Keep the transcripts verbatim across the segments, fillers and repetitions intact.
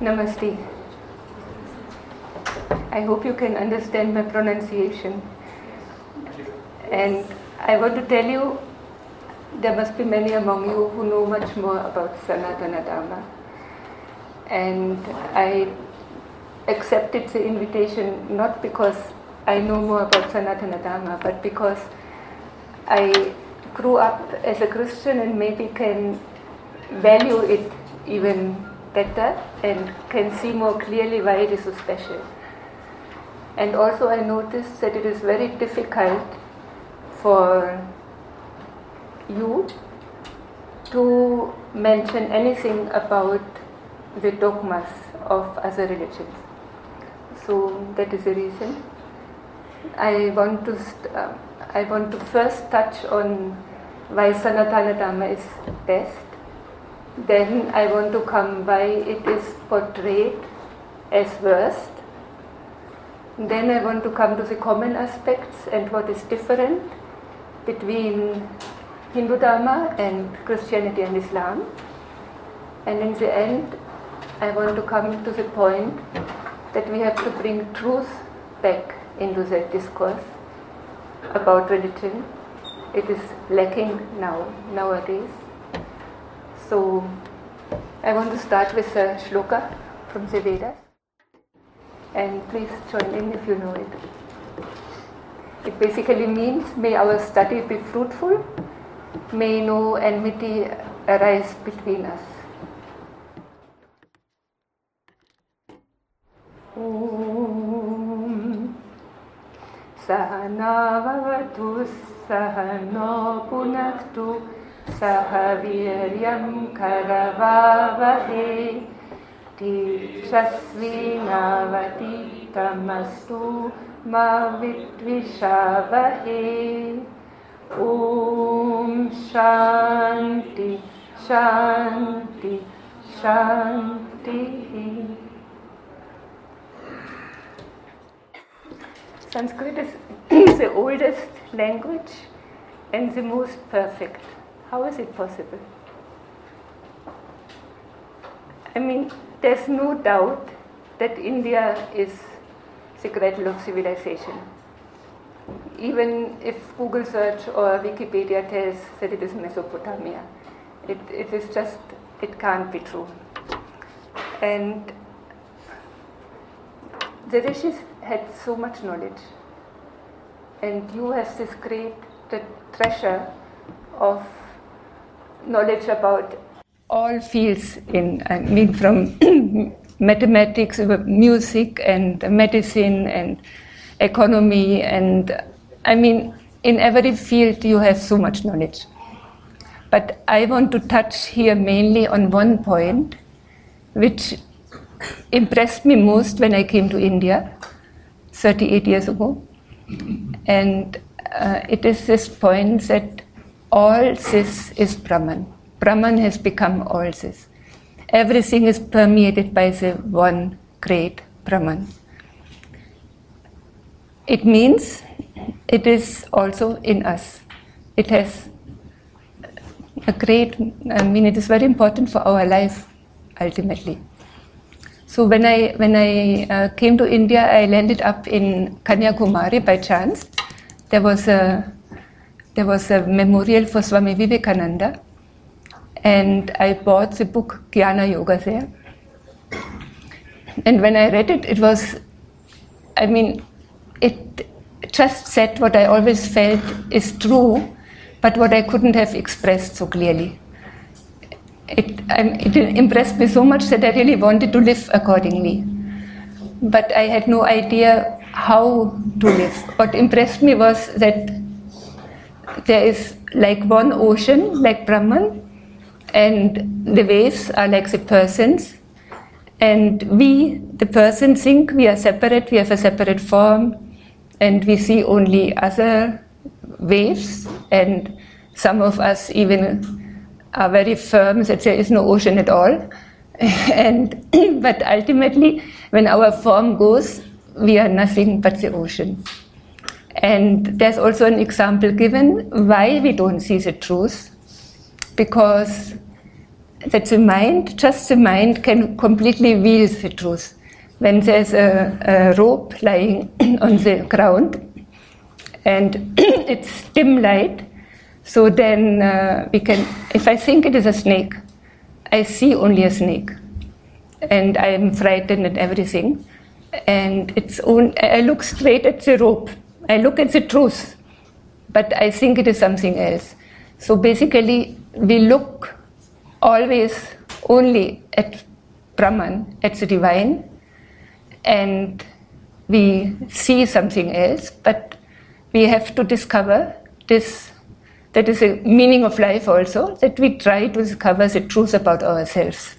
Namaste. I hope you can understand my pronunciation. And I want to tell you, there must be many among you who know much more about Sanatana Dharma. And I accepted the invitation not because I know more about Sanatana Dharma, but because I grew up as a Christian and maybe can value it even better and can see more clearly why it is so special. And also I noticed that it is very difficult for you to mention anything about the dogmas of other religions. So that is the reason. I want to st- uh, I want to first touch on why Sanatana Dharma is best. Then I want to come why it is portrayed as worst. Then I want to come to the common aspects and what is different between Hindu Dharma and Christianity and Islam. And in the end, I want to come to the point that we have to bring truth back into that discourse about religion. It is lacking now, nowadays. So, I want to start with a shloka from the Vedas. And please join in if you know it. It basically means, may our study be fruitful, may no enmity arise between us. Om Sahanavavatu Sahanopunaktu Sahaviryam Karavavahe Tejasvinavati Tamastu Mavitvishavahhe. Om Shanti Shanti Shanti. Sanskrit is the oldest language and the most perfect. How is it possible? I mean, there's no doubt that India is the cradle of civilization. Even if Google search or Wikipedia tells that it is Mesopotamia, it, it is just, it can't be true. And the Rishis had so much knowledge, and you have this great treasure of knowledge about all fields in, I mean, from mathematics, music, and medicine, and economy, and I mean, in every field you have so much knowledge. But I want to touch here mainly on one point, which impressed me most when I came to India thirty-eight years ago. And uh, it is this point that all this is Brahman. Brahman has become all this. Everything is permeated by the one great Brahman. It means it is also in us. It has a great, I mean, it is very important for our life ultimately. So when I when I uh, came to India, I landed up in Kanyakumari by chance. There was a there was a memorial for Swami Vivekananda, and I bought the book Jnana Yoga there. And when I read it, it was, I mean, it just said what I always felt is true, but what I couldn't have expressed so clearly. It, um, it impressed me so much that I really wanted to live accordingly. But I had no idea how to live. What impressed me was that there is like one ocean, like Brahman, and the waves are like the persons. And we, the person, think we are separate, we have a separate form, and we see only other waves, and some of us even are very firm that there is no ocean at all. And but ultimately, when our form goes, we are nothing but the ocean. And there's also an example given why we don't see the truth, because that the mind, just the mind, can completely wield the truth. When there's a, a rope lying on the ground and it's dim light, so then uh, we can, if I think it is a snake, I see only a snake and I am frightened at everything. And it's own, I look straight at the rope, I look at the truth, but I think it is something else. So basically we look always only at Brahman, at the divine, and we see something else, but we have to discover this, that is the meaning of life also, that we try to discover the truth about ourselves.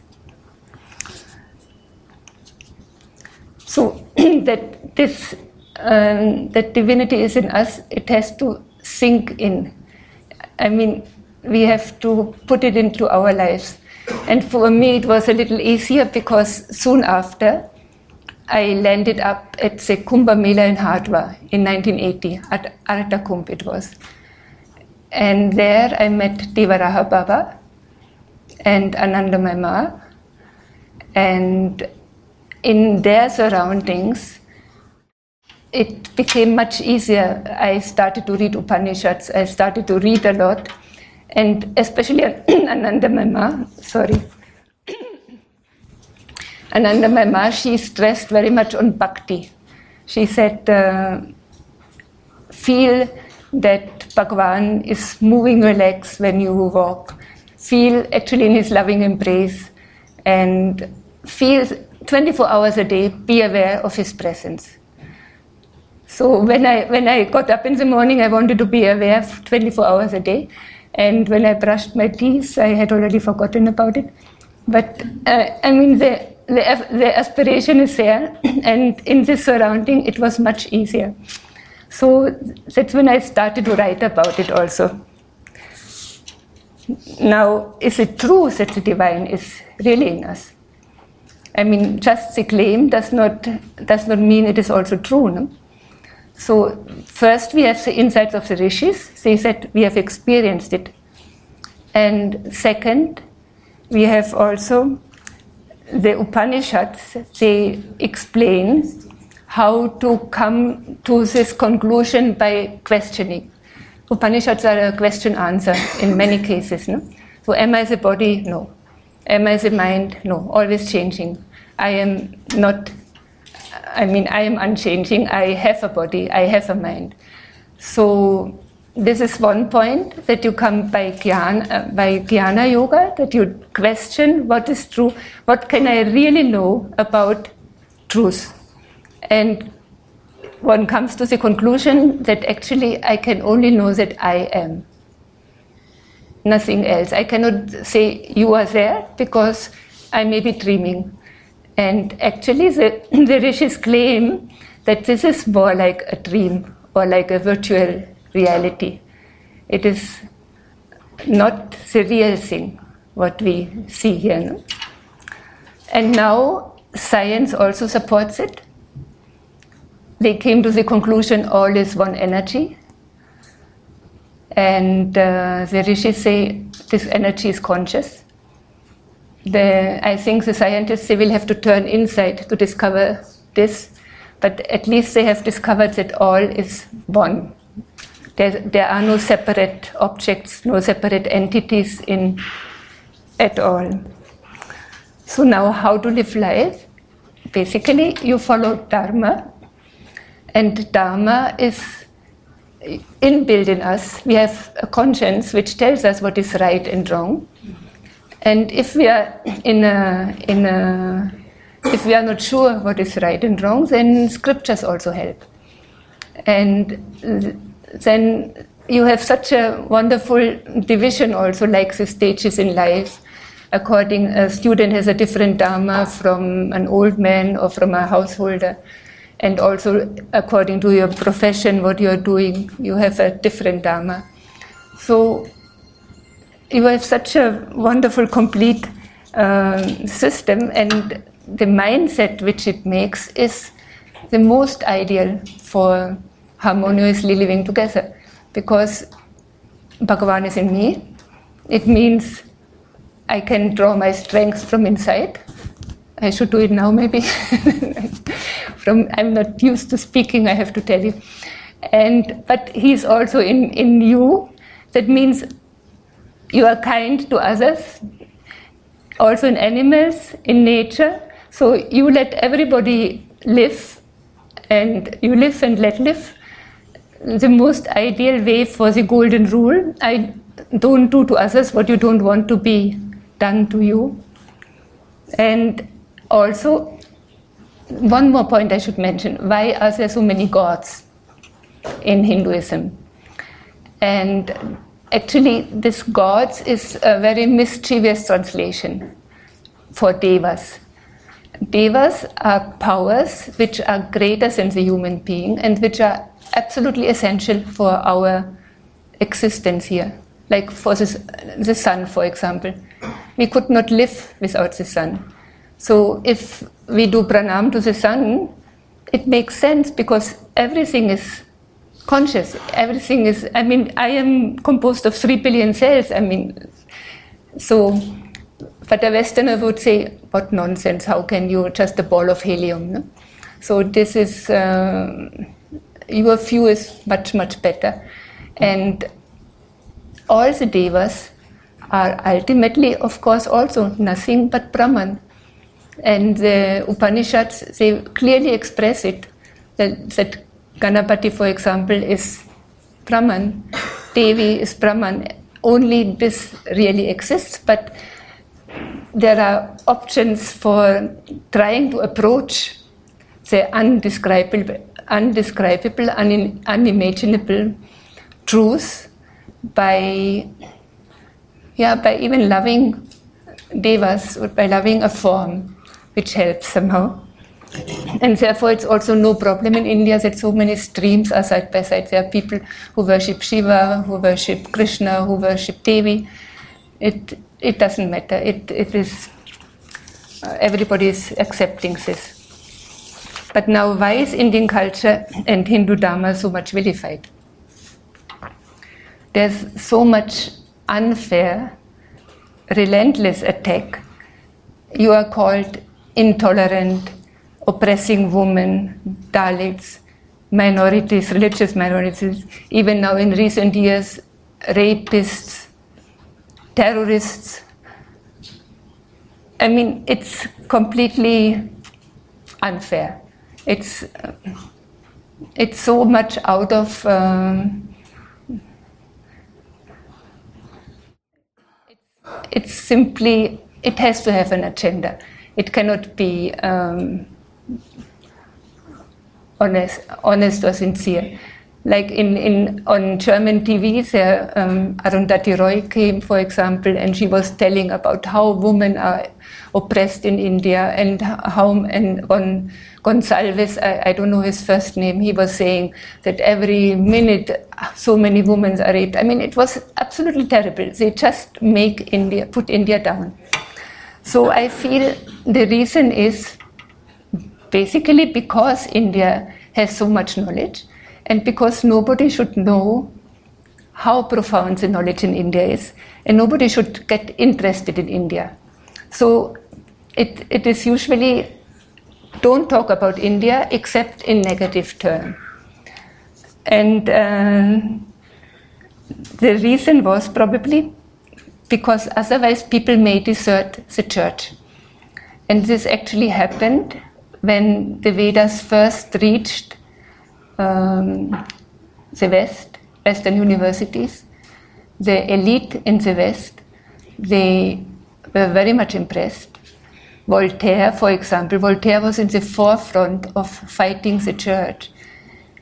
So that this, um, that divinity is in us, it has to sink in. I mean, we have to put it into our lives. And for me it was a little easier because soon after I landed up at the Kumbh Mela in Hardwar in nineteen eighty, at Arta Kumbh it was. And there I met Devaraha Baba and Anandamayi Ma, and in their surroundings, it became much easier. I started to read Upanishads, I started to read a lot, and especially Anandamayi Ma, sorry. Anandamayi Ma, she stressed very much on bhakti. She said, uh, feel that Bhagwan is moving your legs when you walk, feel actually in his loving embrace, and feel twenty-four hours a day, be aware of his presence. So when I, when I got up in the morning, I wanted to be aware twenty-four hours a day. And when I brushed my teeth, I had already forgotten about it. But uh, I mean, the, the, the aspiration is there. And in this surrounding, it was much easier. So that's when I started to write about it also. Now, is it true that the divine is really in us? I mean, just the claim does not, does not mean it is also true. No? So first we have the insights of the Rishis. They said we have experienced it. And second, we have also the Upanishads. They explain how to come to this conclusion by questioning. Upanishads are a question-answer in many cases. No? So am I the body? No. Am I the mind? No, always changing. I am not, I mean, I am unchanging. I have a body, I have a mind. So this is one point, that you come by Jnana, by Jnana Yoga, that you question what is true, what can I really know about truth. And one comes to the conclusion that actually I can only know that I am. Nothing else. I cannot say you are there because I may be dreaming. And actually the, the Rishis claim that this is more like a dream or like a virtual reality. It is not the real thing, what we see here. No? And now science also supports it. They came to the conclusion all is one energy. And uh, the Rishis say this energy is conscious. The, I think the scientists, they will have to turn inside to discover this, but at least they have discovered that all is one. There, there are no separate objects, no separate entities in at all. So now how to live life? Basically you follow Dharma, and Dharma is inbuilt in us. We have a conscience which tells us what is right and wrong, and if we are in a, in a, if we are not sure what is right and wrong, then scriptures also help. And then you have such a wonderful division also, like the stages in life. According, a student has a different Dharma from an old man or from a householder. And also, according to your profession, what you are doing, you have a different Dharma. So, you have such a wonderful, complete uh, system, and the mindset which it makes is the most ideal for harmoniously living together. Because Bhagavan is in me, it means I can draw my strengths from inside. I should do it now, maybe. From I'm not used to speaking, I have to tell you. And but he's also in in you. That means you are kind to others, also in animals, in nature. So you let everybody live, and you live and let live. The most ideal way for the golden rule: I don't do to others what you don't want to be done to you. And also, one more point I should mention: why are there so many gods in Hinduism? And actually, this gods is a very mischievous translation for devas. Devas are powers which are greater than the human being and which are absolutely essential for our existence here. Like for this, the sun, for example. We could not live without the sun. So if we do pranam to the sun, it makes sense because everything is conscious. Everything is, I mean, I am composed of three billion cells. I mean, so, but a Westerner would say, what nonsense, how can you, just a ball of helium, no? So this is, uh, your view is much, much better. And all the devas are ultimately, of course, also nothing but Brahman. And the Upanishads, they clearly express it, that, that Ganapati, for example, is Brahman, Devi is Brahman. Only this really exists, but there are options for trying to approach the undescribable, undescribable, un unimaginable truths by, yeah, by even loving devas, or by loving a form, which helps somehow. And therefore it's also no problem in India that so many streams are side by side. There are people who worship Shiva, who worship Krishna, who worship Devi. It, it doesn't matter. It, it is, uh, everybody is accepting this. But now why is Indian culture and Hindu Dharma so much vilified? There's so much unfair, relentless attack. You are called intolerant, oppressing women, Dalits, minorities, religious minorities, even now in recent years, rapists, terrorists. I mean, it's completely unfair. It's, it's so much out of... Um, It's simply, it has to have an agenda. It cannot be um, honest, honest or sincere. Like in, in on German T V, there, um, Arundhati Roy came, for example, and she was telling about how women are oppressed in India, and how, and on Gonsalves, I, I don't know his first name, he was saying that every minute so many women are raped. I mean, it was absolutely terrible. They just make India, put India down. So I feel the reason is basically because India has so much knowledge, and because nobody should know how profound the knowledge in India is, and nobody should get interested in India. So it, it is usually, don't talk about India except in negative terms. And uh, the reason was probably because otherwise people may desert the church. And this actually happened when the Vedas first reached Um, the West, Western universities. The elite in the West, they were very much impressed. Voltaire, for example, Voltaire was in the forefront of fighting the church.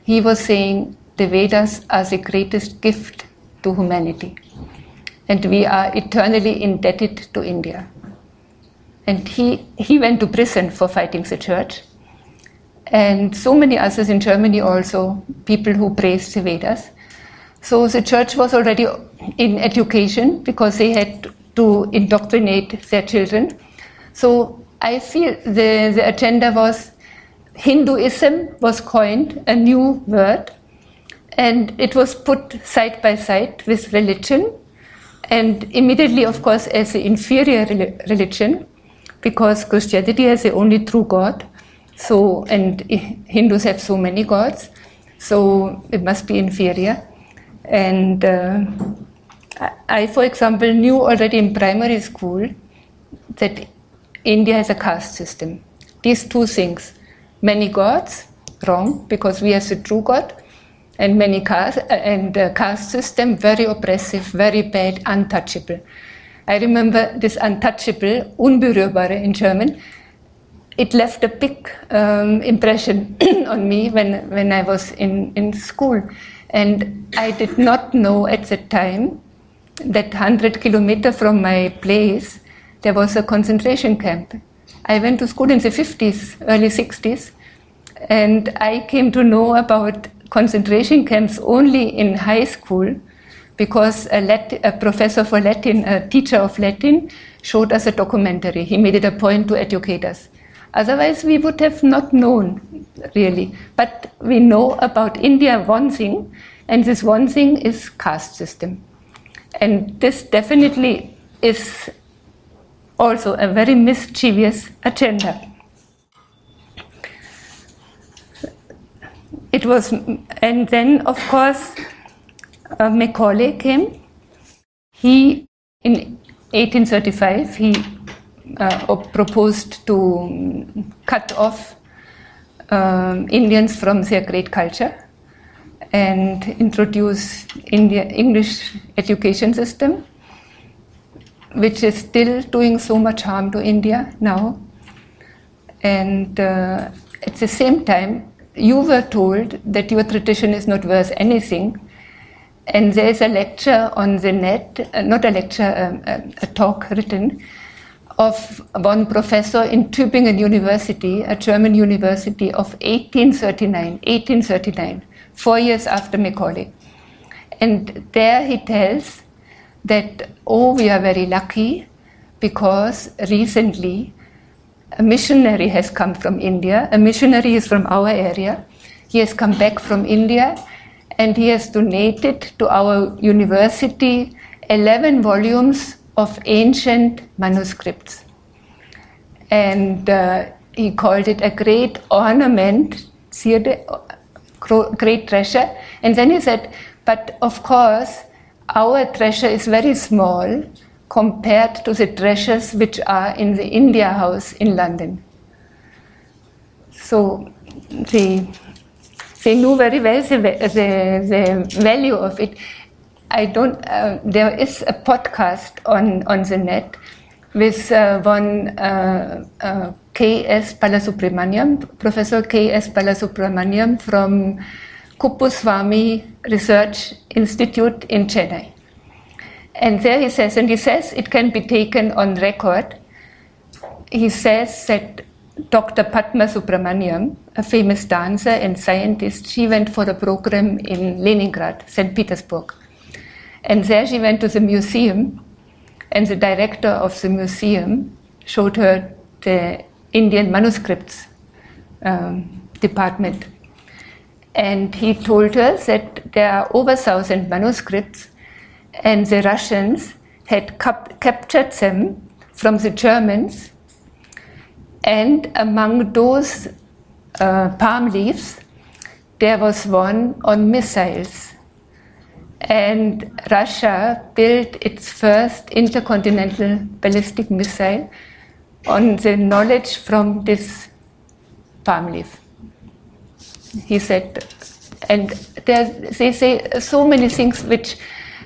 He was saying the Vedas are the greatest gift to humanity, and we are eternally indebted to India. And he, he went to prison for fighting the church. And so many others in Germany also, people who praised the Vedas. So the church was already in education because they had to indoctrinate their children. So I feel the, the agenda was, Hinduism was coined, a new word, and it was put side by side with religion and immediately, of course, as an inferior religion, because Christianity has the only true God, so, and Hindus have so many gods, so it must be inferior. And uh, I, for example, knew already in primary school that India has a caste system. These two things, many gods, wrong, because we have the true God, and many caste, and the caste system, very oppressive, very bad, untouchable. I remember this untouchable, unberührbare in German. It left a big um, impression on me when, when I was in, in school. And I did not know at the time that one hundred kilometers from my place, there was a concentration camp. I went to school in the fifties, early sixties, and I came to know about concentration camps only in high school, because a, Latin, a professor for Latin, a teacher of Latin, showed us a documentary. He made it a point to educate us. Otherwise, we would have not known, really. But we know about India one thing, and this one thing is caste system. And this definitely is also a very mischievous agenda. It was, and then, of course, uh, Macaulay came. He, in eighteen thirty-five, he uh, proposed to cut off um, Indians from their great culture and introduce India English education system, which is still doing so much harm to India now. And uh, at the same time, you were told that your tradition is not worth anything, and there is a lecture on the net, uh, not a lecture, um, a, a talk written, of one professor in Tübingen University, a German university, of eighteen thirty-nine, eighteen thirty-nine, four years after Macaulay. And there he tells that, oh, we are very lucky, because recently a missionary has come from India. A missionary is from our area. He has come back from India, and he has donated to our university eleven volumes of ancient manuscripts. And uh, he called it a great ornament, great treasure. And then he said, but of course, our treasure is very small compared to the treasures which are in the India House in London. So they, they knew very well the, the, the value of it. I don't, uh, there is a podcast on, on the net with uh, one uh, uh, K S Balasubramanian, Professor K S Balasubramanian from Kuppuswamy Research Institute in Chennai. And there he says, and he says it can be taken on record, he says that Doctor Padma Subramaniam, a famous dancer and scientist, she went for a program in Leningrad, Saint Petersburg. And there she went to the museum, and the director of the museum showed her the Indian manuscripts um, department. And he told her that there are over a thousand manuscripts, and the Russians had cap captured them from the Germans, and among those uh, palm leaves there was one on missiles, and Russia built its first intercontinental ballistic missile on the knowledge from this palm leaf, he said. And there, they say so many things which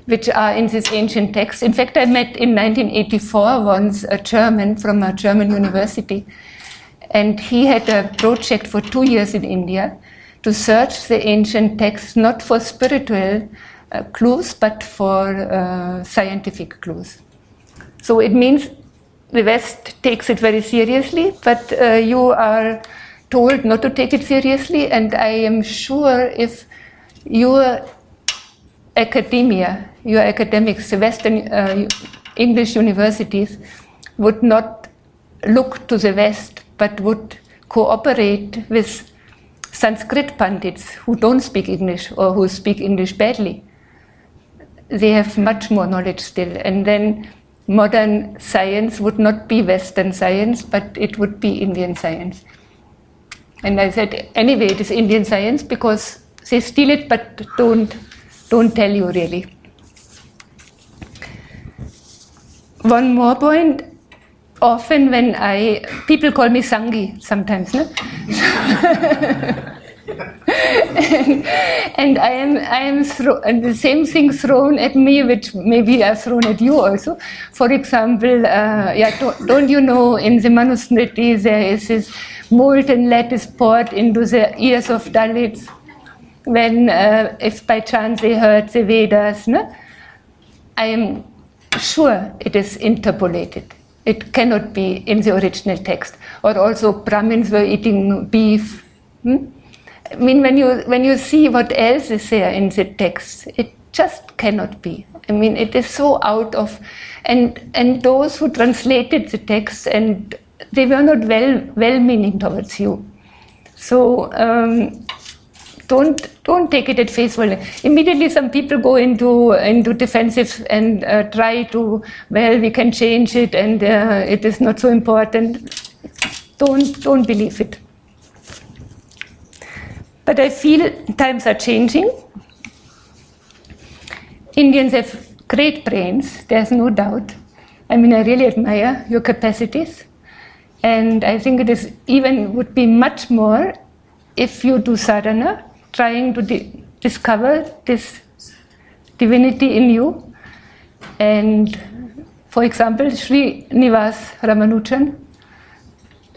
which are in this ancient text. In fact, I met in nineteen eighty-four once a German from a German university, and he had a project for two years in India to search the ancient texts, not for spiritual uh, clues, but for uh, scientific clues. So it means the West takes it very seriously, but uh, you are told not to take it seriously, and I am sure if your academia, your academics, the Western uh, English universities would not look to the West, but would cooperate with Sanskrit pundits who don't speak English or who speak English badly. they have much more knowledge still. And then modern science would not be Western science, but it would be Indian science. And I said, anyway, it is Indian science because they steal it, but don't, don't tell you really. One more point. Often when I, people call me Sangi sometimes, no? and, and I am, I am thro and the same thing thrown at me, which maybe are thrown at you also. For example, uh, yeah, don't, don't you know in the Manusmriti there is this molten lead is poured into the ears of Dalits when, uh, if by chance they heard the Vedas, no? I am sure it is interpolated. It cannot be in the original text. Or also Brahmins were eating beef. Hmm? I mean, when you, when you see what else is there in the text, it just cannot be. I mean, it is so out of... And, and those who translated the text, and they were not well, well-meaning towards you. So um, don't, don't take it at face value. Immediately some people go into, into defensive and uh, try to, well, we can change it and uh, it is not so important. Don't, don't believe it. But I feel times are changing. Indians have great brains, there's no doubt. I mean, I really admire your capacities. And I think it is even would be much more if you do sadhana, trying to di discover this divinity in you. And for example, Sri Nivas Ramanujan,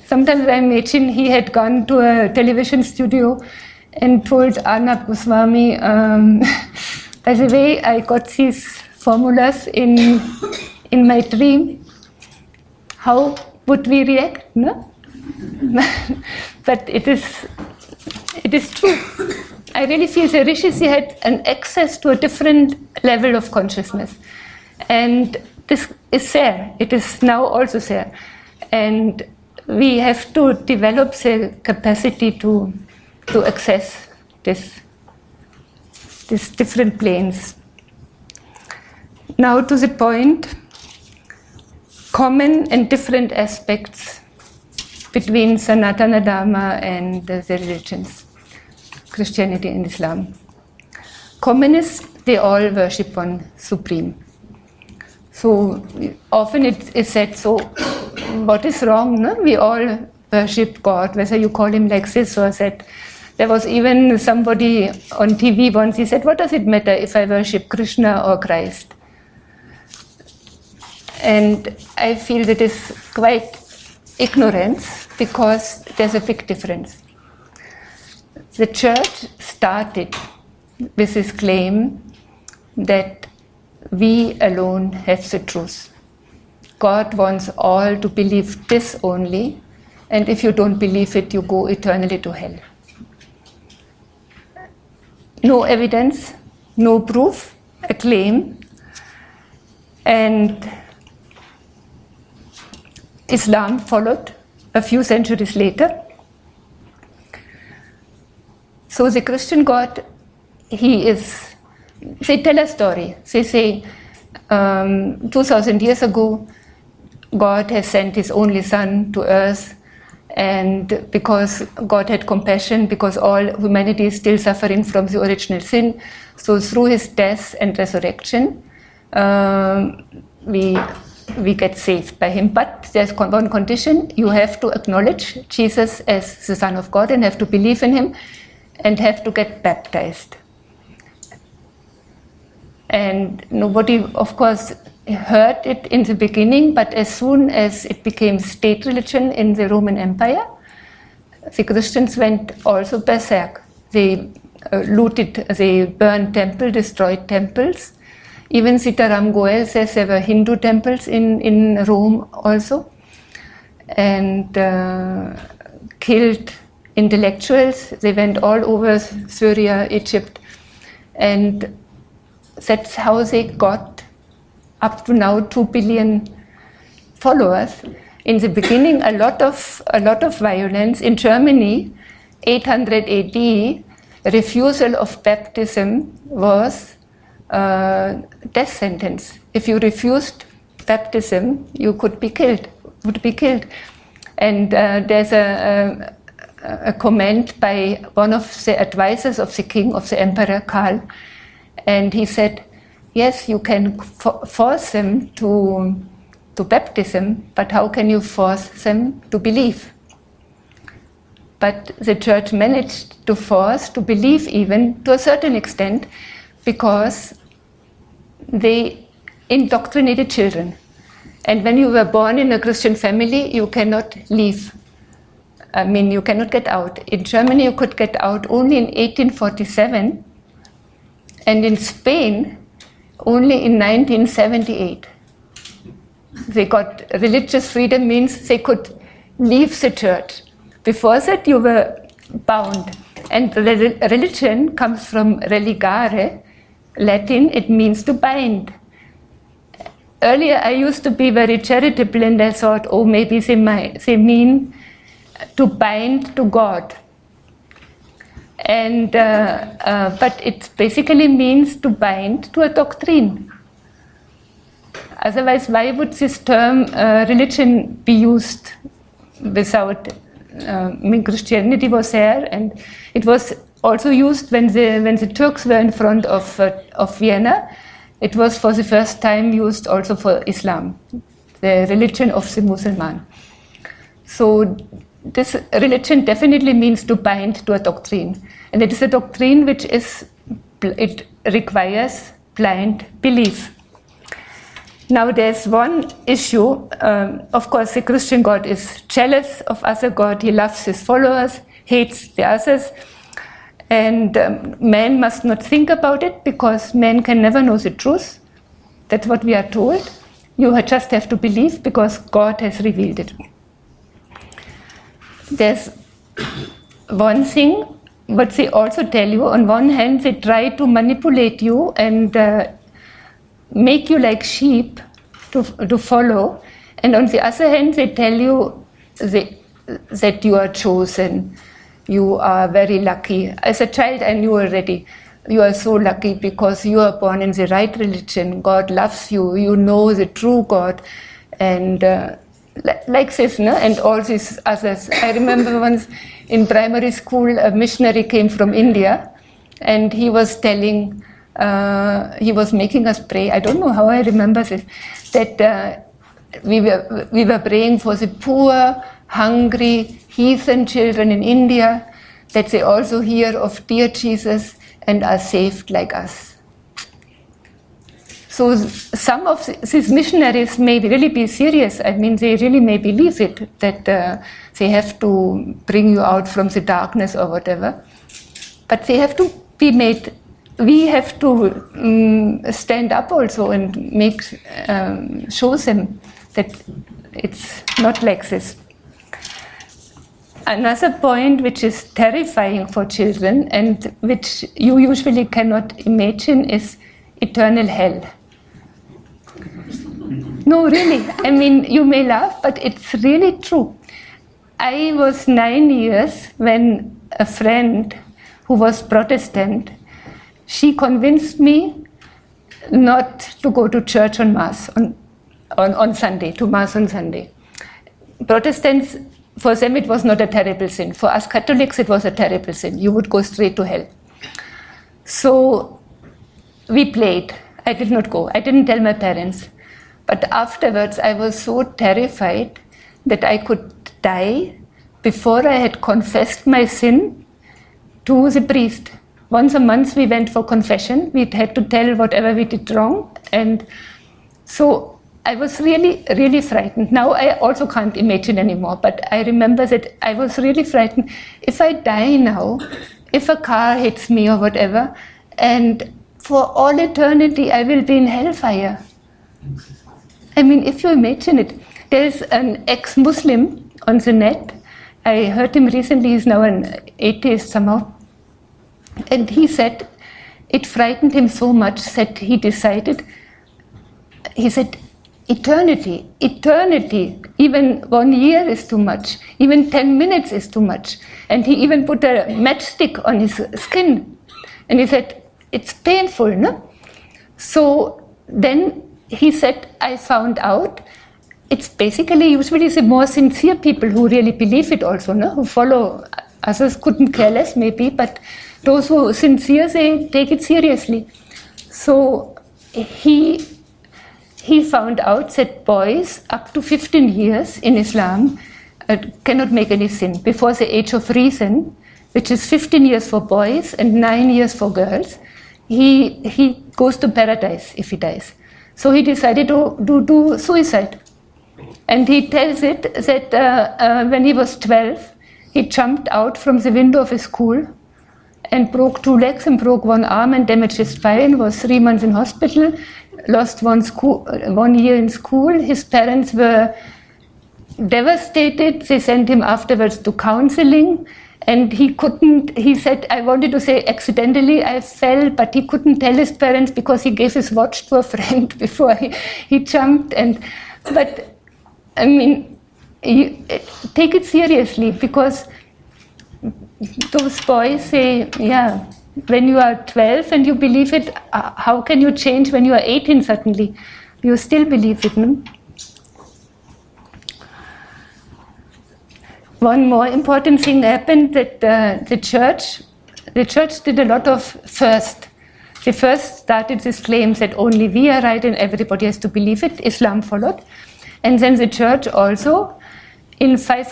sometimes I imagine he had gone to a television studio and told Arta Kumbh, um, by the way, I got these formulas in, in my dream. How would we react? No? But it is, it is true. I really feel the Rishis had an access to a different level of consciousness. And this is there. It is now also there. And we have to develop the capacity to, to access this, these different planes. Now to the point, common and different aspects between Sanatana Dharma and the religions, Christianity and Islam. Communists, they all worship one supreme. So often it is said, so what is wrong? No? We all worship God, whether you call him like this or that. There was even somebody on T V once, he said, what does it matter if I worship Krishna or Christ? And I feel that is quite ignorance, because there's a big difference. The church started with this claim that we alone have the truth. God wants all to believe this only, and if you don't believe it, you go eternally to hell. No evidence, no proof, a claim. And Islam followed a few centuries later. So the Christian God, he is, they tell a story. They say, um, two thousand years ago, God has sent his only son to earth, and because God had compassion, because all humanity is still suffering from the original sin, so through his death and resurrection, um, we we get saved by him. But there's one condition: you have to acknowledge Jesus as the Son of God and have to believe in him and have to get baptized. And nobody, of course, heard it in the beginning, but as soon as it became state religion in the Roman Empire, the Christians went also berserk. They uh, looted, they burned temples, destroyed temples. Even Sitaram Goel says there were Hindu temples in, in Rome also, and uh, killed intellectuals. They went all over Syria, Egypt, and that's how they got up to now two billion followers. In the beginning, a lot of, a lot of violence. In Germany, eight hundred A D, refusal of baptism was uh, death sentence. If you refused baptism, you could be killed, would be killed. And uh, there's a, a, a comment by one of the advisors of the king, of the emperor Karl, and he said, yes, you can for force them to, to baptism, but how can you force them to believe? But the church managed to force, to believe even, to a certain extent, because they indoctrinated children. And when you were born in a Christian family, you cannot leave. I mean, you cannot get out. In Germany, you could get out only in eighteen forty-seven, and in Spain, only in nineteen seventy-eight. They got religious freedom, means they could leave the church. Before that, you were bound. And religion comes from religare, Latin, it means to bind. Earlier, I used to be very charitable, and I thought, oh, maybe they mean to bind to God. And, uh, uh, but it basically means to bind to a doctrine. Otherwise, why would this term uh, religion be used without, uh, I mean, Christianity was there, and it was also used when the, when the Turks were in front of, uh, of Vienna. It was for the first time used also for Islam, the religion of the Muslim. So this religion definitely means to bind to a doctrine, and it is a doctrine which is, it requires blind belief. Now there's one issue, um, of course the Christian God is jealous of other God, he loves his followers, hates the others, and um, man must not think about it because man can never know the truth. That's what we are told. You just have to believe because God has revealed it. There's one thing, but they also tell you, on one hand they try to manipulate you and uh, make you like sheep to, to follow, and on the other hand they tell you they, that you are chosen, you are very lucky. As a child I knew already, you are so lucky because you are born in the right religion, God loves you, you know the true God, and uh, like this, no? And all these others. I remember once in primary school a missionary came from India and he was telling, uh, he was making us pray, I don't know how I remember this, that uh, we, were, we were praying for the poor, hungry, heathen children in India, that they also hear of dear Jesus and are saved like us. So some of these missionaries may really be serious. I mean, they really may believe it, that uh, they have to bring you out from the darkness or whatever. But they have to be made, we have to um, stand up also and make, um, show them that it's not like this. Another point which is terrifying for children and which you usually cannot imagine is eternal hell. No, really, I mean, you may laugh, but it's really true. I was nine years when a friend who was Protestant, she convinced me not to go to church on Mass, on, on, on Sunday, to Mass on Sunday. Protestants, for them it was not a terrible sin. For us Catholics it was a terrible sin. You would go straight to hell. So we played. I did not go. I didn't tell my parents. But afterwards I was so terrified that I could die before I had confessed my sin to the priest. Once a month we went for confession, we had to tell whatever we did wrong, and so I was really, really frightened. Now I also can't imagine anymore, but I remember that I was really frightened. If I die now, if a car hits me or whatever, and for all eternity I will be in hellfire. I mean, if you imagine it, there is an ex-Muslim on the net, I heard him recently, he's now an atheist somehow, and he said it frightened him so much that he decided, he said, eternity, eternity, even one year is too much, even ten minutes is too much, and he even put a matchstick on his skin, and he said, it's painful, no? So then he said, I found out, it's basically usually the more sincere people who really believe it also, no? Who follow, others couldn't care less maybe, but those who are sincere, they take it seriously. So he, he found out that boys up to fifteen years in Islam uh, cannot make any sin before the age of reason, which is fifteen years for boys and nine years for girls. He, he goes to paradise if he dies. So he decided to do, do suicide. And he tells it that uh, uh, when he was twelve, he jumped out from the window of his school and broke two legs and broke one arm and damaged his spine, was three months in hospital, lost one, school, one year in school. His parents were devastated. They sent him afterwards to counseling. And he couldn't, he said, I wanted to say accidentally I fell, but he couldn't tell his parents because he gave his watch to a friend before he, he jumped. And but, I mean, you, take it seriously, because those boys say, yeah, when you are twelve and you believe it, how can you change when you are eighteen suddenly? You still believe it, no? One more important thing happened, that uh, the church, the church did a lot of first. They first started this claim that only we are right and everybody has to believe it. Islam followed. And then the church also, in five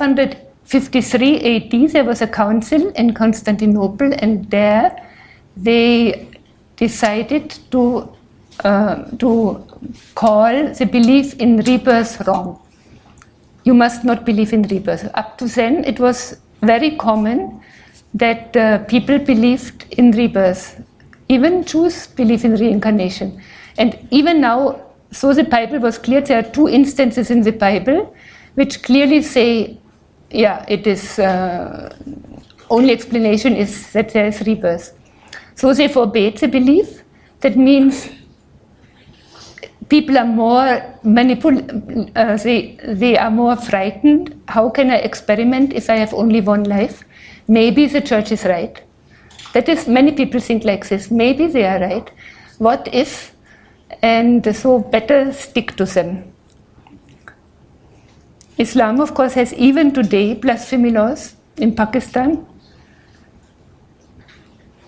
fifty-three A D, there was a council in Constantinople, and there they decided to, uh, to call the belief in rebirth wrong. You must not believe in rebirth. Up to then, it was very common that uh, people believed in rebirth. Even Jews believe in reincarnation. And even now, so the Bible was clear. There are two instances in the Bible which clearly say, yeah, it is, uh, only explanation is that there is rebirth. So they forbade the belief. That means people are more manipul- uh, they, they are more frightened. How can I experiment if I have only one life? Maybe the church is right. That is, many people think like this. Maybe they are right. What if? And so better stick to them. Islam, of course, has even today blasphemy laws in Pakistan.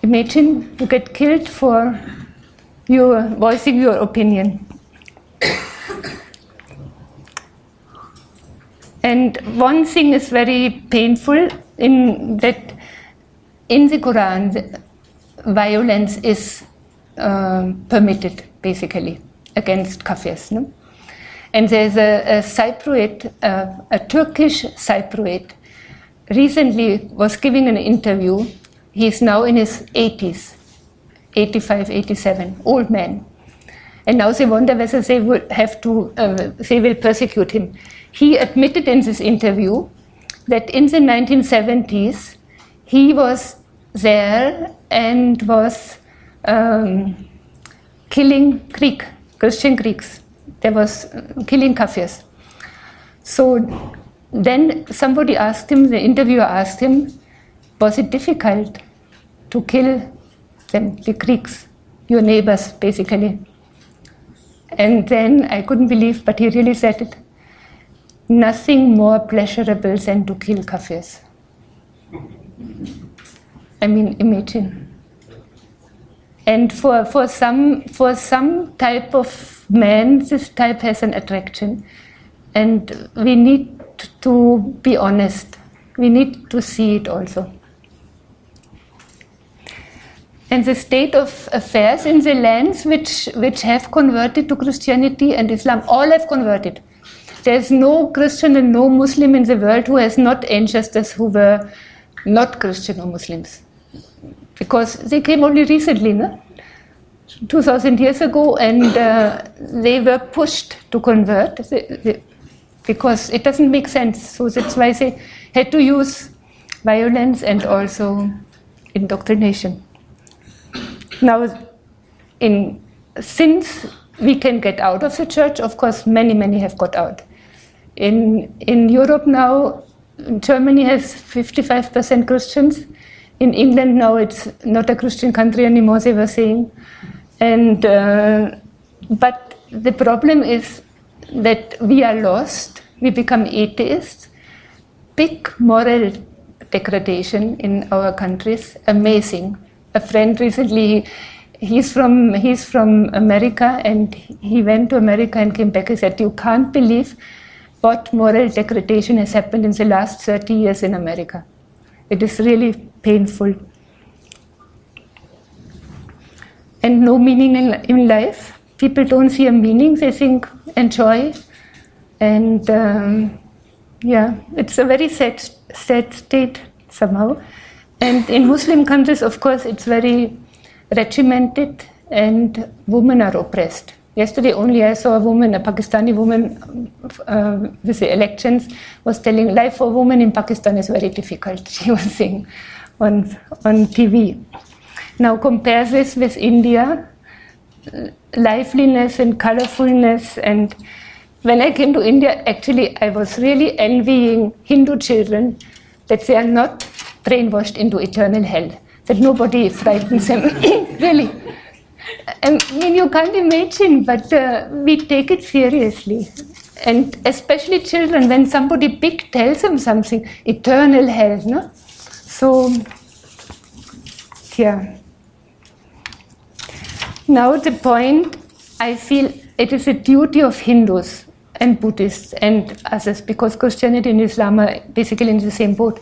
Imagine you get killed for your voicing your opinion. And one thing is very painful, in that in the Quran, violence is uh, permitted, basically, against Kafirs. No? And there's a, a Cypriot, uh, a Turkish Cypriot, recently was giving an interview. He's now in his eighties, eighty-five, eighty-seven, old man. And now they wonder whether they would have to, uh, they will persecute him. He admitted in this interview that in the nineteen seventies, he was there and was um, killing Greek, Christian Greeks. There was killing Kafirs. So then somebody asked him, the interviewer asked him, was it difficult to kill them, the Greeks, your neighbors, basically? And then I couldn't believe, but he really said it. Nothing more pleasurable than to kill Kafirs. I mean, imagine. And for, for, some, for some type of man, this type has an attraction. And we need to be honest. We need to see it also. And the state of affairs in the lands which, which have converted to Christianity and Islam, all have converted. There is no Christian and no Muslim in the world who has not ancestors who were not Christian or Muslims. Because they came only recently, no? two thousand years ago, and uh, they were pushed to convert, they, they, because it doesn't make sense. So that's why they had to use violence and also indoctrination. Now, in, since we can get out of the church, of course, many, many have got out. In, in Europe now, Germany has fifty-five percent Christians. In England now, it's not a Christian country anymore, they were saying. And uh, but the problem is that we are lost. We become atheists. Big moral degradation in our countries. Amazing. A friend recently, he's from he's from America, and he went to America and came back. He said, "You can't believe what moral degradation has happened in the last thirty years in America. It is really painful." And no meaning in, in life. People don't see a meaning, they think enjoy. And um, yeah, it's a very sad, sad state somehow. And in Muslim countries, of course, it's very regimented and women are oppressed. Yesterday only I saw a woman, a Pakistani woman uh, with the elections, was telling life for women in Pakistan is very difficult, she was saying on, on T V. Now compare this with India, liveliness and colorfulness. And when I came to India, actually I was really envying Hindu children that they are not brainwashed into eternal hell, that nobody frightens them, really. I mean, you can't imagine, but uh, we take it seriously. And especially children, when somebody big tells them something, eternal hell, no? So, yeah. Now the point, I feel it is a duty of Hindus and Buddhists and others, because Christianity and Islam are basically in the same boat,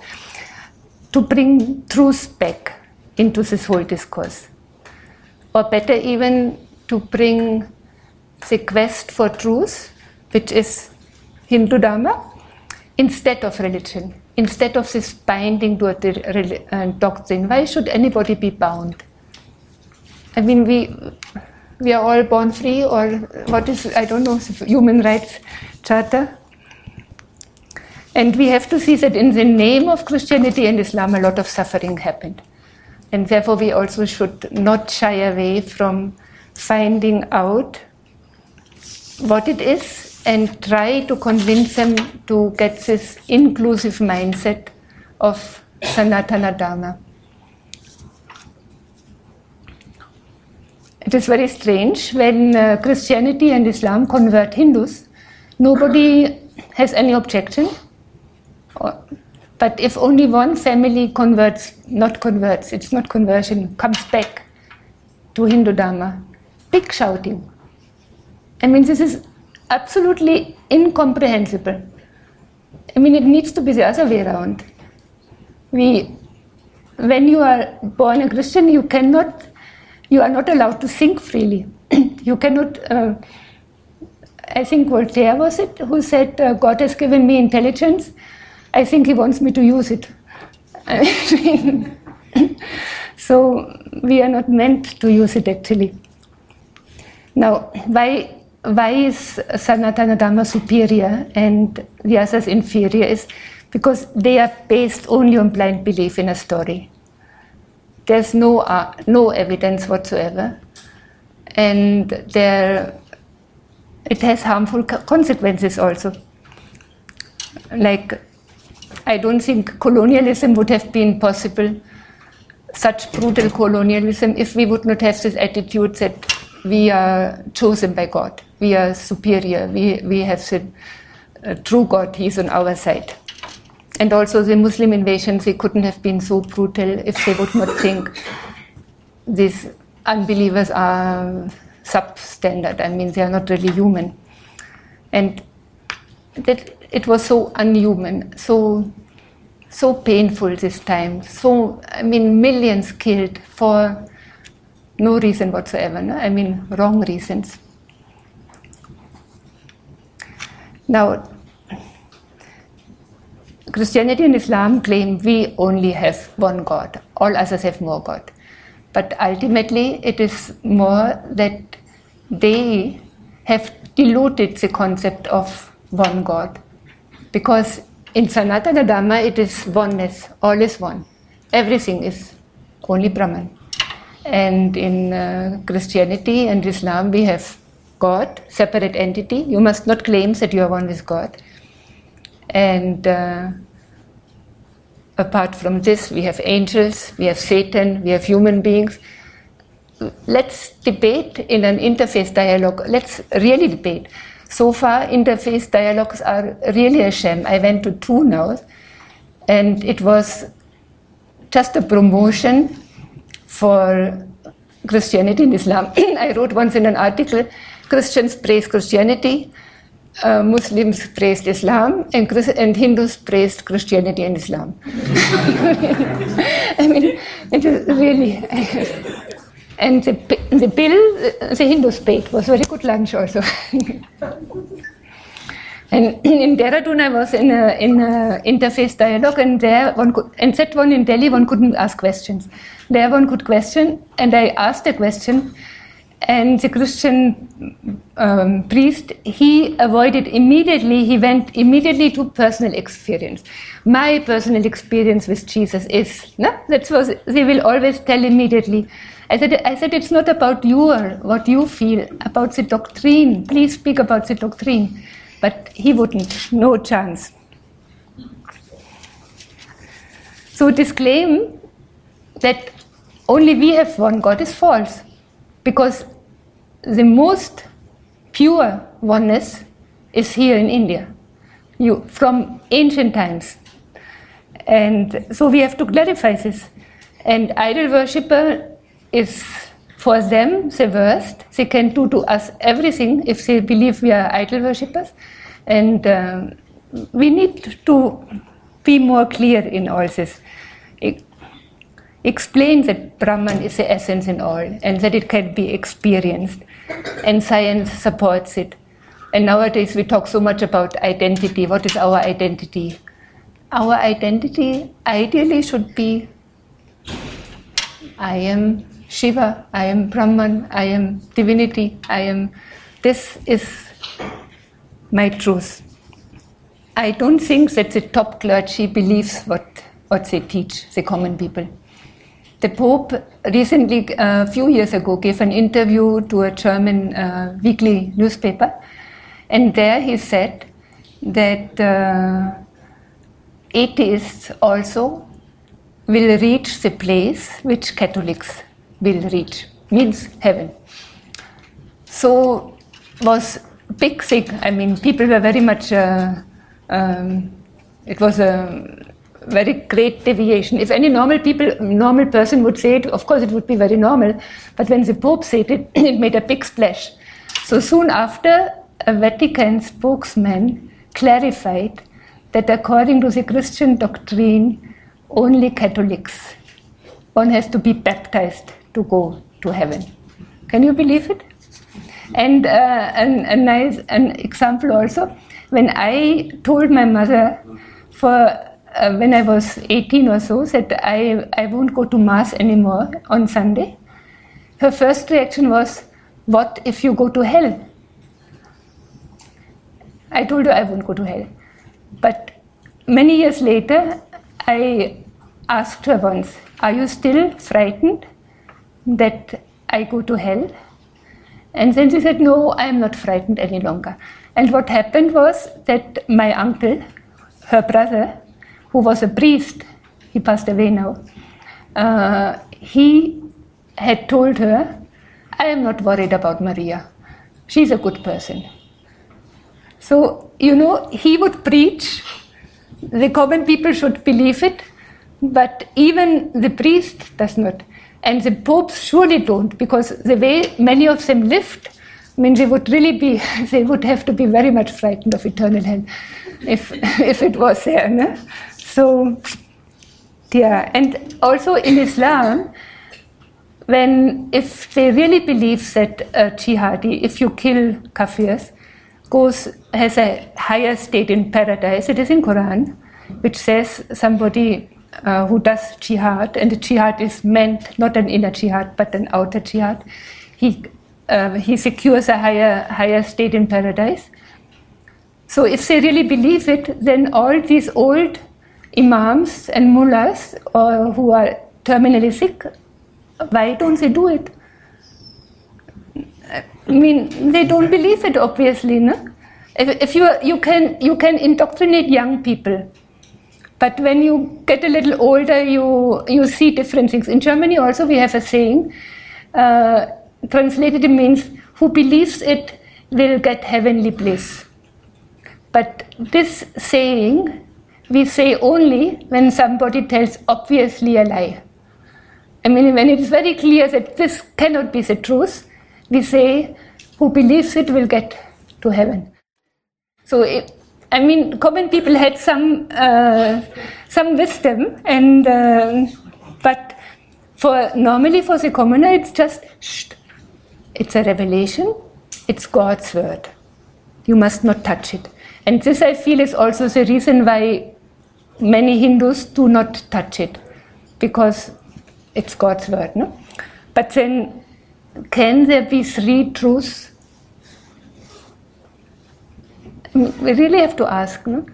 to bring truth back into this whole discourse. Or better even, to bring the quest for truth, which is Hindu Dharma, instead of religion, instead of this binding to a doctrine. Why should anybody be bound? I mean, we we are all born free, or what is, I don't know, human rights charter. And we have to see that in the name of Christianity and Islam, a lot of suffering happened. And therefore, we also should not shy away from finding out what it is and try to convince them to get this inclusive mindset of Sanatana Dharma. It is very strange when uh, Christianity and Islam convert Hindus, nobody has any objection. Or, but if only one family converts, not converts, it's not conversion, comes back to Hindu Dharma, big shouting. I mean, this is absolutely incomprehensible. I mean, it needs to be the other way around. We, when you are born a Christian, you cannot, you are not allowed to think freely. You cannot, uh, I think Voltaire was it, who said, uh, God has given me intelligence, I think he wants me to use it. I mean, so we are not meant to use it actually. Now, why, why is Sanatana Dharma superior and the others inferior is because they are based only on blind belief in a story. There's no, uh, no evidence whatsoever, and there, it has harmful consequences also. Like, I don't think colonialism would have been possible, such brutal colonialism, if we would not have this attitude that we are chosen by God, we are superior, we, we have the uh, true God, He is on our side. And also the Muslim invasions, they couldn't have been so brutal if they would not think these unbelievers are substandard, I mean, they are not really human. And that it was so unhuman, so so painful this time. So, I mean, millions killed for no reason whatsoever, no? I mean, wrong reasons. Now, Christianity and Islam claim we only have one God, all others have more God. But ultimately, it is more that they have diluted the concept of one God. Because in Sanatana Dharma, it is oneness, all is one. Everything is only Brahman. And in uh, Christianity and Islam, we have God, separate entity. You must not claim that you are one with God. And uh, apart from this, we have angels, we have Satan, we have human beings. let's debate in an interfaith dialogue. Let's really debate. So far, interfaith dialogues are really a sham. I went to two now, and it was just a promotion for Christianity and Islam. I wrote once in an article, Christians praise Christianity, uh, Muslims praised Islam, and, Chris and Hindus praised Christianity and Islam. I mean, it is really... And the, the bill the Hindus paid was very good lunch also. And in Dehradun I was in a, in a interfaith dialogue, and there one could, and set one in Delhi one couldn't ask questions. There one could question, and I asked a question, and the Christian um, priest, he avoided immediately, he went immediately to personal experience. My personal experience with Jesus is, no? That was, they will always tell immediately. I said, I said, it's not about you or what you feel, about the doctrine. Please speak about the doctrine. But he wouldn't, no chance. So this claim that only we have one God is false, because the most pure oneness is here in India, you, from ancient times. And so we have to clarify this. And idol worshipper is for them the worst. They can do to us everything if they believe we are idol worshippers. And uh, we need to be more clear in all this. E explain that Brahman is the essence in all, and that it can be experienced, and science supports it. And nowadays we talk so much about identity. What is our identity? Our identity ideally should be, I am Shiva, I am Brahman, I am divinity, I am, this is my truth. I don't think that the top clergy believes what, what they teach, the common people. The Pope recently, a uh, few years ago, gave an interview to a German uh, weekly newspaper, and there he said that uh, atheists also will reach the place which Catholics will reach, means heaven. So was big thing. I mean, people were very much, uh, um, it was a very great deviation. If any normal people, normal person would say it, of course it would be very normal, but when the Pope said it, it made a big splash. So soon after, a Vatican spokesman clarified that according to the Christian doctrine, only Catholics, one has to be baptized to go to heaven. Can you believe it? And uh, an, a nice an example also, when I told my mother, for uh, when I was eighteen or so, that I, I won't go to Mass anymore on Sunday, her first reaction was, what if you go to hell? I told her I won't go to hell. But many years later, I asked her once, are you still frightened that I go to hell? And then she said, no, I am not frightened any longer. And what happened was that my uncle, her brother, who was a priest, he passed away now, uh, he had told her, I am not worried about Maria. She's a good person. So, you know, he would preach, the common people should believe it, but even the priest does not. And the popes surely don't, because the way many of them lived, I mean, they would really be, they would have to be very much frightened of eternal hell if, if it was there. No? So, yeah. And also in Islam, when, if they really believe that a jihadi, if you kill Kafirs, goes, has a higher state in paradise, it is in Quran, which says somebody Uh, who does jihad, and the jihad is meant not an inner jihad but an outer jihad, he uh, he secures a higher higher state in paradise. So if they really believe it, then all these old imams and mullahs or who are terminally sick, why don't they do it? I mean, they don't believe it, obviously, no? If, if you you can you can indoctrinate young people. But when you get a little older, you, you see different things. In Germany also we have a saying, uh, translated means who believes it will get heavenly bliss. But this saying we say only when somebody tells obviously a lie. I mean, when it is very clear that this cannot be the truth, we say who believes it will get to heaven. So, it, I mean, common people had some uh, some wisdom, and uh, but for normally for the commoner, it's just shh, it's a revelation. It's God's word. You must not touch it. And this, I feel, is also the reason why many Hindus do not touch it, because it's God's word, no? But then, can there be three truths? We really have to ask, no?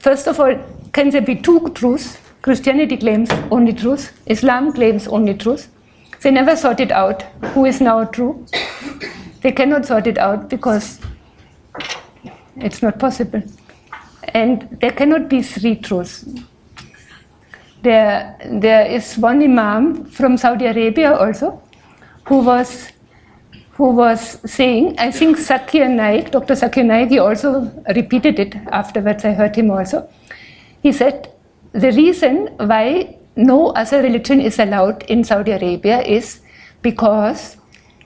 First of all, can there be two truths? Christianity claims only truth. Islam claims only truth. They never sort it out. Who is now true? They cannot sort it out because it's not possible. And there cannot be three truths. There, there is one Imam from Saudi Arabia also, who was, who was saying, I think Sakya Naik, Doctor Sakya Naik, he also repeated it afterwards, I heard him also. He said, the reason why no other religion is allowed in Saudi Arabia is because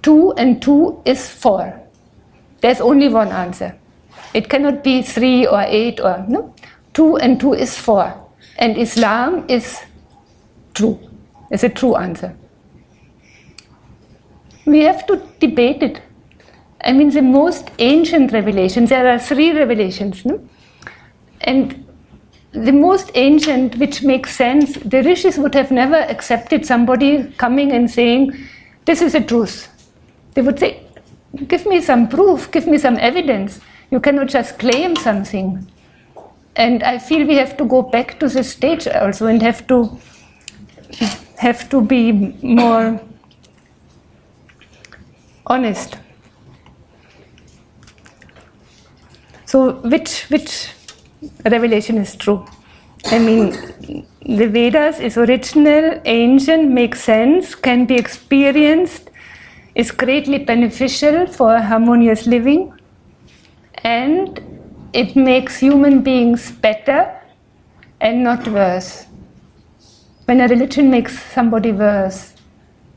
two and two is four. There's only one answer. It cannot be three or eight or, no, two and two is four. And Islam is true, is a true answer. We have to debate it. I mean, the most ancient revelations, there are three revelations, no? And the most ancient, which makes sense, the Rishis would have never accepted somebody coming and saying, this is the truth. They would say, give me some proof, give me some evidence. You cannot just claim something. And I feel we have to go back to this stage also and have to have to be more honest. So which which revelation is true? I mean, the Vedas is original, ancient, makes sense, can be experienced, is greatly beneficial for harmonious living, and it makes human beings better and not worse. When a religion makes somebody worse,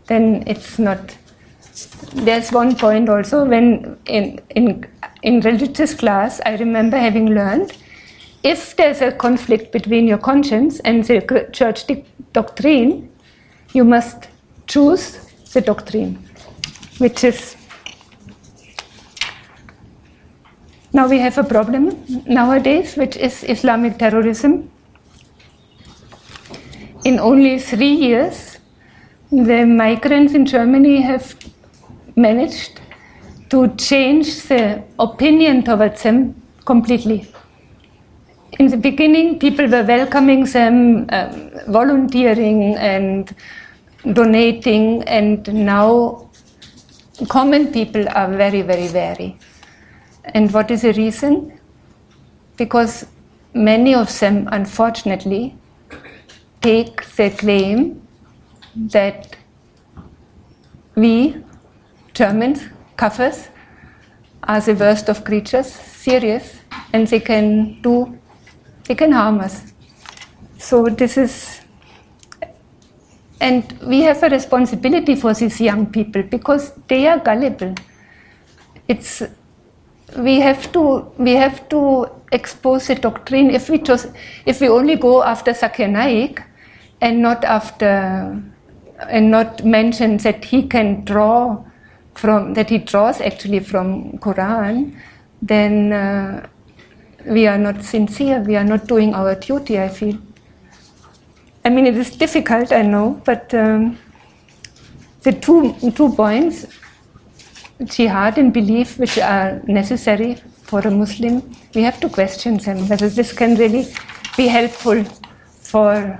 then it's not. There's one point also when in, in, in religious class, I remember having learned, if there's a conflict between your conscience and the church doctrine, you must choose the doctrine, which is. Now we have a problem nowadays, which is Islamic terrorism. In only three years, the migrants in Germany have managed to change the opinion towards them completely. In the beginning, people were welcoming them, um, volunteering and donating, and now common people are very, very wary. And what is the reason? Because many of them, unfortunately, take the claim that we, Germans, Kafirs, are the worst of creatures, serious, and they can do, they can harm us. So this is, and we have a responsibility for these young people because they are gullible. It's We have to we have to expose the doctrine. If we just if we only go after Sakya Naik and not after and not mention that he can draw from that he draws actually from Quran, then uh, we are not sincere. We are not doing our duty. I feel. I mean, it is difficult. I know, but um, the two two points. Jihad and belief, which are necessary for a Muslim, we have to question them whether this can really be helpful for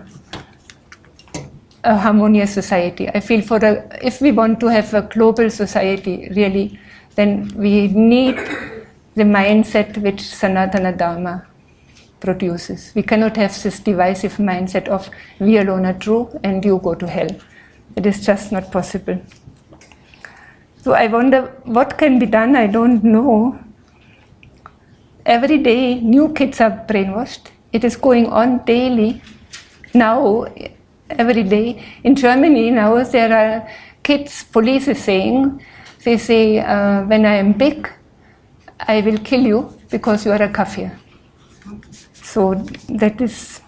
a harmonious society. I feel for a, if we want to have a global society, really, then we need the mindset which Sanatana Dharma produces. We cannot have this divisive mindset of we alone are true and you go to hell. It is just not possible. So I wonder what can be done. I don't know. Every day new kids are brainwashed. It is going on daily. Now, every day. In Germany now there are kids, police is saying, they say, uh, when I am big, I will kill you because you are a Kafir. So that is,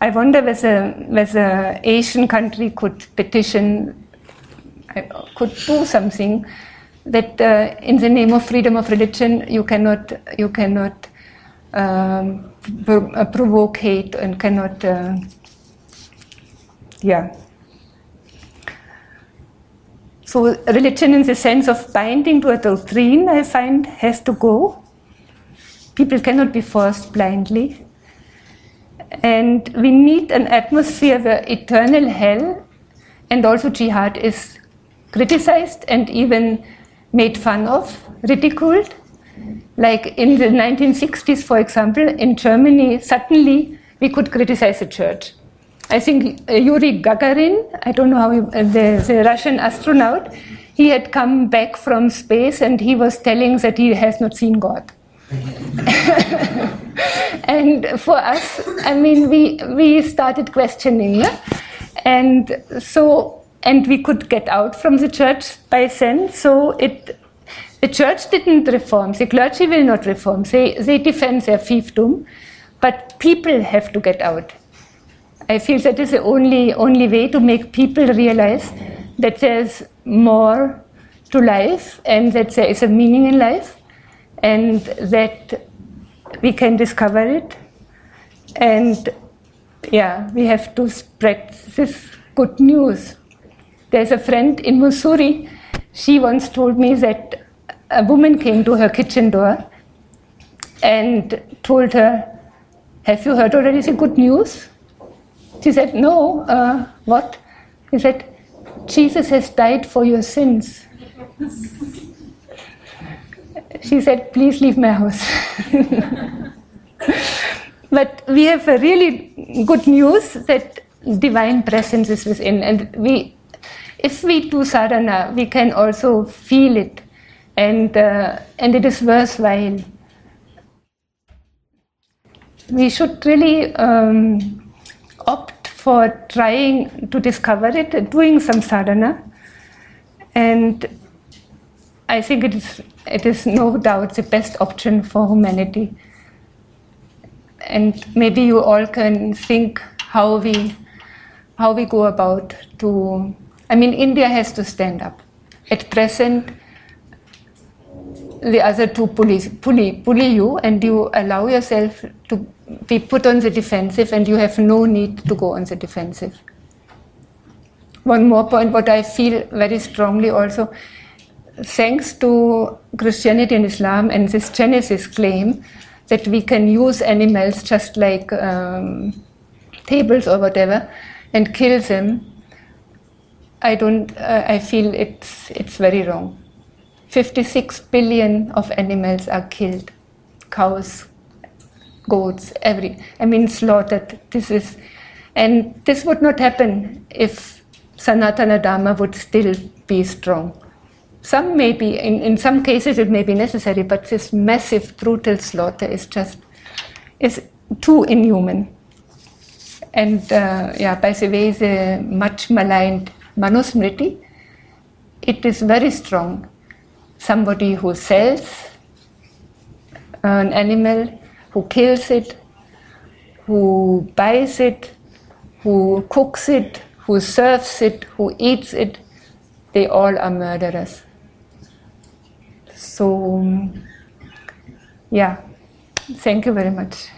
I wonder whether, whether Asian country could petition, could do something that uh, in the name of freedom of religion you cannot, you cannot um, pro uh, provoke hate and cannot, uh, yeah. So religion in the sense of binding to a doctrine, I find, has to go. People cannot be forced blindly. And we need an atmosphere where eternal hell and also jihad is criticized and even made fun of, ridiculed. Like in the nineteen sixties, for example, in Germany, suddenly we could criticize the church. I think Yuri Gagarin, I don't know how he, the, the Russian astronaut, he had come back from space and he was telling that he has not seen God. And for us, I mean, we, we started questioning. Yeah? And so, and we could get out from the church by sin. So it, the church didn't reform. The clergy will not reform. They, they defend their fiefdom. But people have to get out. I feel that is the only, only way to make people realize that there's more to life and that there is a meaning in life and that we can discover it. And yeah, we have to spread this good news. There's a friend in Missouri, she once told me that a woman came to her kitchen door and told her, "Have you heard already the good news?" She said, "No, uh, what?" He said, "Jesus has died for your sins." She said, "Please leave my house." But we have a really good news that divine presence is within. And we, if we do sadhana, we can also feel it. And, uh, and it is worthwhile. We should really... Um, opt for trying to discover it, doing some sadhana, and I think it is, it is no doubt the best option for humanity. And maybe you all can think how we, how we go about to, I mean, India has to stand up. At present, the other two bullies, bully, bully you, and you allow yourself to be put on the defensive, and you have no need to go on the defensive. One more point, what I feel very strongly also, thanks to Christianity and Islam and this Genesis claim that we can use animals just like um, tables or whatever and kill them, I don't, uh, I feel it's, it's very wrong. fifty-six billion of animals are killed, cows, goats, every, I mean slaughtered. This is, and this would not happen if Sanatana Dharma would still be strong. Some may be, in, in some cases it may be necessary, but this massive brutal slaughter is just, is too inhuman. And uh, yeah, by the way, the much maligned Manusmriti, it is very strong. Somebody who sells an animal, who kills it, who buys it, who cooks it, who serves it, who eats it, they all are murderers. So, yeah, thank you very much.